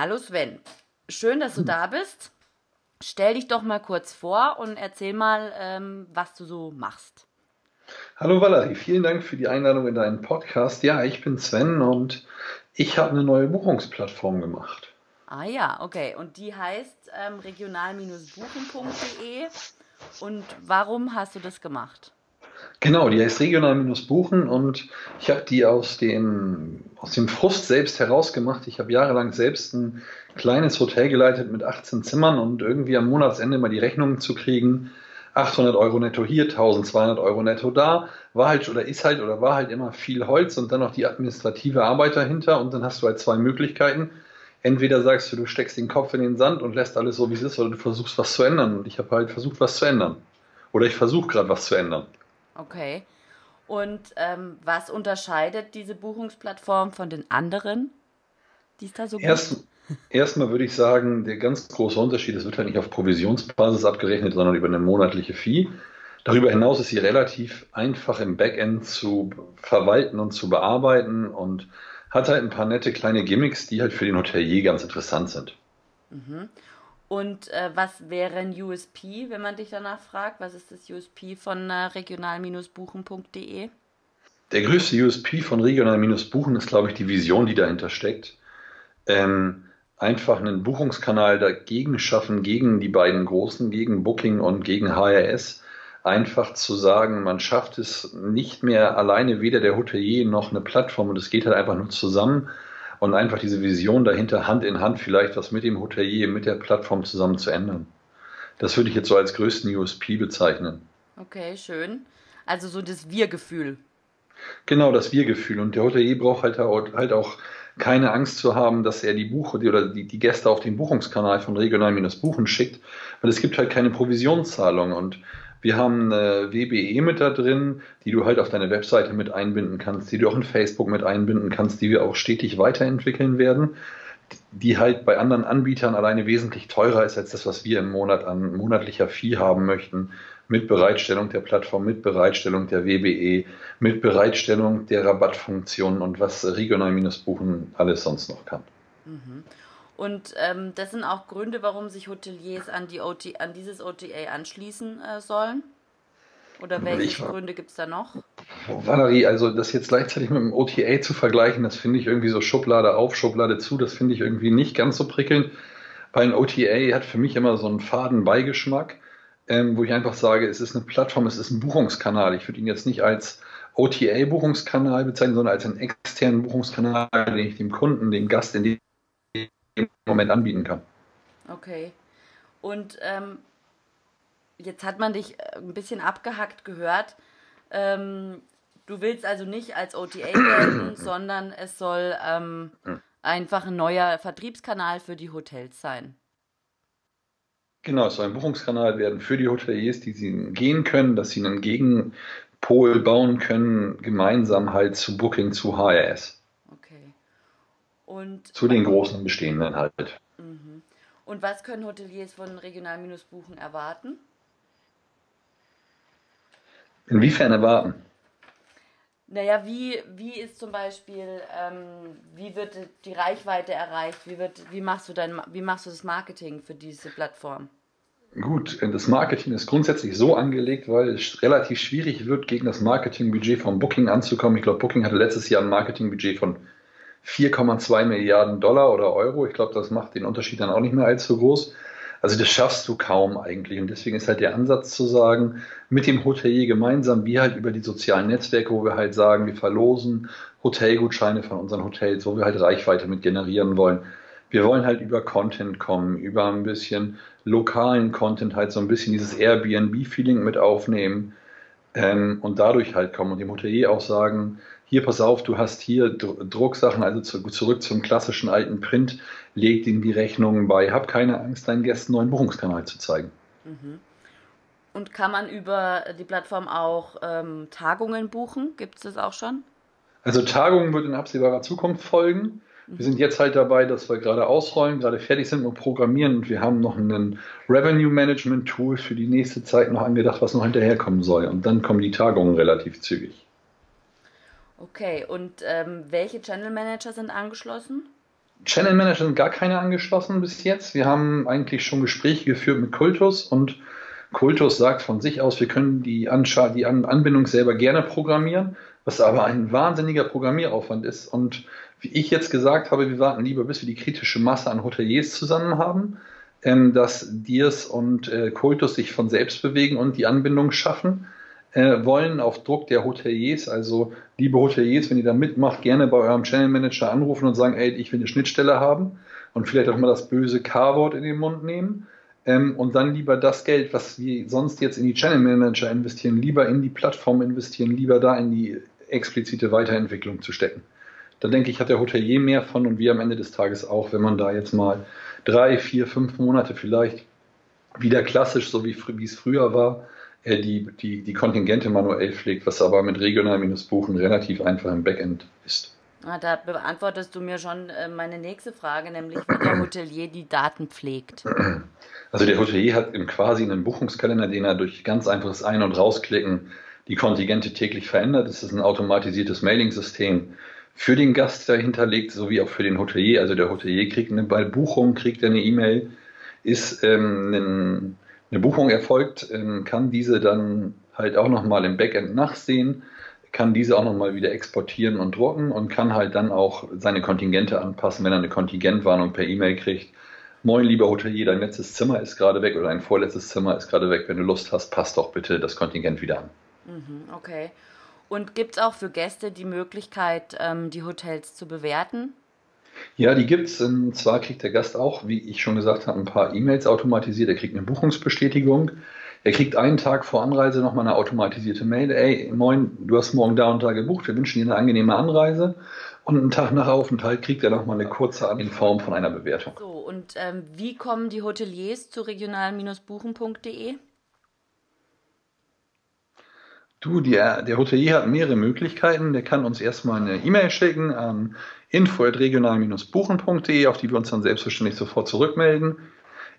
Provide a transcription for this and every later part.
Hallo Sven, schön, dass du da bist. Stell dich doch mal kurz vor und erzähl mal, was du so machst. Hallo Valerie, vielen Dank für die Einladung in deinen Podcast. Ja, ich bin Sven und ich habe eine neue Buchungsplattform gemacht. Ah ja, okay. Und die heißt regional-buchen.de. Und warum hast du das gemacht? Genau, die heißt regional-buchen und ich habe die aus dem Frust selbst herausgemacht. Ich habe jahrelang selbst ein kleines Hotel geleitet mit 18 Zimmern und irgendwie am Monatsende mal die Rechnungen zu kriegen, 800 Euro netto hier, 1200 Euro netto da, war halt immer viel Holz und dann noch die administrative Arbeit dahinter und dann hast du halt zwei Möglichkeiten. Entweder sagst du steckst den Kopf in den Sand und lässt alles so, wie es ist, oder du versuchst, was zu ändern. Und ich habe halt versucht, was zu ändern. Oder ich versuche gerade, was zu ändern. Okay. Und was unterscheidet diese Buchungsplattform von den anderen, die es da so gibt? Erstmal würde ich sagen, der ganz große Unterschied, es wird halt nicht auf Provisionsbasis abgerechnet, sondern über eine monatliche Fee. Darüber hinaus ist sie relativ einfach im Backend zu verwalten und zu bearbeiten und hat halt ein paar nette kleine Gimmicks, die halt für den Hotelier ganz interessant sind. Mhm. Und was wäre ein USP, wenn man dich danach fragt? Was ist das USP von regional-buchen.de? Der größte USP von regional-buchen ist, glaube ich, die Vision, die dahinter steckt. Einfach einen Buchungskanal dagegen schaffen, gegen die beiden großen, gegen Booking und gegen HRS, einfach zu sagen, man schafft es nicht mehr alleine, weder der Hotelier noch eine Plattform und es geht halt einfach nur zusammen und einfach diese Vision dahinter Hand in Hand vielleicht was mit dem Hotelier, mit der Plattform zusammen zu ändern. Das würde ich jetzt so als größten USP bezeichnen. Okay, schön. Also so das Wir-Gefühl. Genau, das Wir-Gefühl und der Hotelier braucht halt auch keine Angst zu haben, dass er die Gäste auf den Buchungskanal von regional-buchen schickt, weil es gibt halt keine Provisionszahlung und wir haben eine WBE mit da drin, die du halt auf deine Webseite mit einbinden kannst, die du auch in Facebook mit einbinden kannst, die wir auch stetig weiterentwickeln werden, die halt bei anderen Anbietern alleine wesentlich teurer ist als das, was wir im Monat an monatlicher Fee haben möchten, mit Bereitstellung der Plattform, mit Bereitstellung der WBE, mit Bereitstellung der Rabattfunktionen und was regional-buchen alles sonst noch kann. Mhm. Und das sind auch Gründe, warum sich Hoteliers an dieses OTA anschließen sollen? Oder welche Gründe gibt es da noch? Valerie, also das jetzt gleichzeitig mit dem OTA zu vergleichen, das finde ich irgendwie so Schublade auf, Schublade zu, das finde ich irgendwie nicht ganz so prickelnd, weil ein OTA hat für mich immer so einen faden Beigeschmack, wo ich einfach sage, es ist eine Plattform, es ist ein Buchungskanal. Ich würde ihn jetzt nicht als OTA-Buchungskanal bezeichnen, sondern als einen externen Buchungskanal, den ich dem Kunden, dem Gast, in dem Moment anbieten kann. Okay. Und jetzt hat man dich ein bisschen abgehackt gehört. Du willst also nicht als OTA gelten, sondern es soll einfach ein neuer Vertriebskanal für die Hotels sein. Genau, es soll ein Buchungskanal werden für die Hoteliers, die sie gehen können, dass sie einen Gegenpol bauen können, gemeinsam halt zu Booking, zu HRS. Und zu den großen bestehenden halt. Und was können Hoteliers von regional-buchen erwarten? Inwiefern erwarten? Naja, wie ist zum Beispiel, wie wird die Reichweite erreicht? Wie machst du das Marketing für diese Plattform? Gut, das Marketing ist grundsätzlich so angelegt, weil es relativ schwierig wird, gegen das Marketingbudget von Booking anzukommen. Ich glaube, Booking hatte letztes Jahr ein Marketingbudget von $4,2 Milliarden oder Euro. Ich glaube, das macht den Unterschied dann auch nicht mehr allzu groß. Also das schaffst du kaum eigentlich. Und deswegen ist halt der Ansatz zu sagen, mit dem Hotelier gemeinsam, wie halt über die sozialen Netzwerke, wo wir halt sagen, wir verlosen Hotelgutscheine von unseren Hotels, wo wir halt Reichweite mit generieren wollen. Wir wollen halt über Content kommen, über ein bisschen lokalen Content, halt so ein bisschen dieses Airbnb-Feeling mit aufnehmen und dadurch halt kommen und dem Hotelier auch sagen, hier, pass auf, du hast hier Drucksachen, also zurück zum klassischen alten Print, leg ihnen die Rechnungen bei, hab keine Angst, deinen Gästen einen neuen Buchungskanal zu zeigen. Mhm. Und kann man über die Plattform auch Tagungen buchen? Gibt es das auch schon? Also Tagungen wird in absehbarer Zukunft folgen. Wir sind jetzt halt dabei, dass wir gerade ausrollen, gerade fertig sind und programmieren und wir haben noch ein Revenue-Management-Tool für die nächste Zeit noch angedacht, was noch hinterherkommen soll. Und dann kommen die Tagungen relativ zügig. Okay, und welche Channel Manager sind angeschlossen? Channel Manager sind gar keine angeschlossen bis jetzt. Wir haben eigentlich schon Gespräche geführt mit Kultus und Kultus sagt von sich aus, wir können die Anbindung selber gerne programmieren, was aber ein wahnsinniger Programmieraufwand ist. Und wie ich jetzt gesagt habe, wir warten lieber, bis wir die kritische Masse an Hoteliers zusammen haben, dass Dias und Kultus sich von selbst bewegen und die Anbindung schaffen wollen auf Druck der Hoteliers. Also liebe Hoteliers, wenn ihr da mitmacht, gerne bei eurem Channel Manager anrufen und sagen, ey, ich will eine Schnittstelle haben und vielleicht auch mal das böse K-Wort in den Mund nehmen. Und dann lieber das Geld, was wir sonst jetzt in die Channel Manager investieren, lieber in die Plattform investieren, lieber da in die explizite Weiterentwicklung zu stecken. Da denke ich, hat der Hotelier mehr von und wir am Ende des Tages auch, wenn man da jetzt mal 3, 4, 5 Monate vielleicht wieder klassisch, so wie es früher war, die Kontingente manuell pflegt, was aber mit regional-buchen relativ einfach im Backend ist. Da beantwortest du mir schon meine nächste Frage, nämlich wie der Hotelier die Daten pflegt. Also der Hotelier hat quasi einen Buchungskalender, den er durch ganz einfaches Ein- und Rausklicken die Kontingente täglich verändert. Es ist ein automatisiertes Mailing-System für den Gast, der hinterlegt, sowie auch für den Hotelier. Also der Hotelier bei Buchung kriegt er eine E-Mail, ist eine Buchung erfolgt, kann diese dann halt auch nochmal im Backend nachsehen, kann diese auch nochmal wieder exportieren und drucken und kann halt dann auch seine Kontingente anpassen, wenn er eine Kontingentwarnung per E-Mail kriegt. Moin, lieber Hotelier, dein letztes Zimmer ist gerade weg oder dein vorletztes Zimmer ist gerade weg. Wenn du Lust hast, passt doch bitte das Kontingent wieder an. Okay. Und gibt es auch für Gäste die Möglichkeit, die Hotels zu bewerten? Ja, die gibt es. Und zwar kriegt der Gast auch, wie ich schon gesagt habe, ein paar E-Mails automatisiert. Er kriegt eine Buchungsbestätigung. Er kriegt einen Tag vor Anreise nochmal eine automatisierte Mail. Ey, moin, du hast morgen da und da gebucht. Wir wünschen dir eine angenehme Anreise. Und einen Tag nach Aufenthalt kriegt er nochmal eine kurze in Form von einer Bewertung. So, und wie kommen die Hoteliers zu regional-buchen.de? Du, der Hotelier hat mehrere Möglichkeiten. Der kann uns erstmal eine E-Mail schicken an info@regional-buchen.de, auf die wir uns dann selbstverständlich sofort zurückmelden.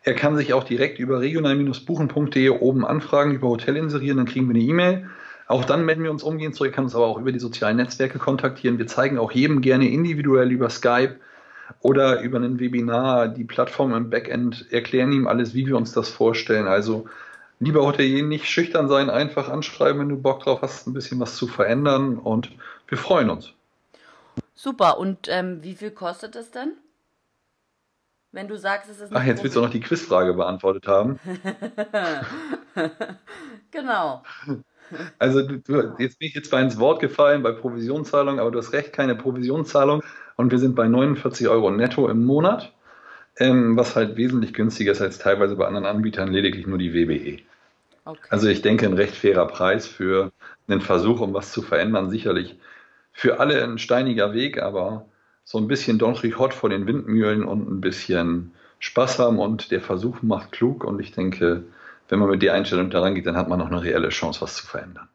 Er kann sich auch direkt über regional-buchen.de oben anfragen, über Hotel inserieren, dann kriegen wir eine E-Mail. Auch dann melden wir uns umgehend zurück, kann uns aber auch über die sozialen Netzwerke kontaktieren. Wir zeigen auch jedem gerne individuell über Skype oder über ein Webinar die Plattform im Backend, erklären ihm alles, wie wir uns das vorstellen. Also lieber Hotelier, nicht schüchtern sein, einfach anschreiben, wenn du Bock drauf hast, ein bisschen was zu verändern und wir freuen uns. Super, und wie viel kostet es denn? Wenn du sagst, es ist... Ach, jetzt willst du auch noch die Quizfrage beantwortet haben. Genau. Also jetzt bin ich zwar ins Wort gefallen bei Provisionszahlung, aber du hast recht, keine Provisionszahlung und wir sind bei 49 € netto im Monat. Was halt wesentlich günstiger ist als teilweise bei anderen Anbietern, lediglich nur die WBE. Okay. Also ich denke, ein recht fairer Preis für einen Versuch, um was zu verändern. Sicherlich für alle ein steiniger Weg, aber so ein bisschen Don Quixote vor den Windmühlen und ein bisschen Spaß haben und der Versuch macht klug. Und ich denke, wenn man mit der Einstellung da rangeht, dann hat man noch eine reelle Chance, was zu verändern.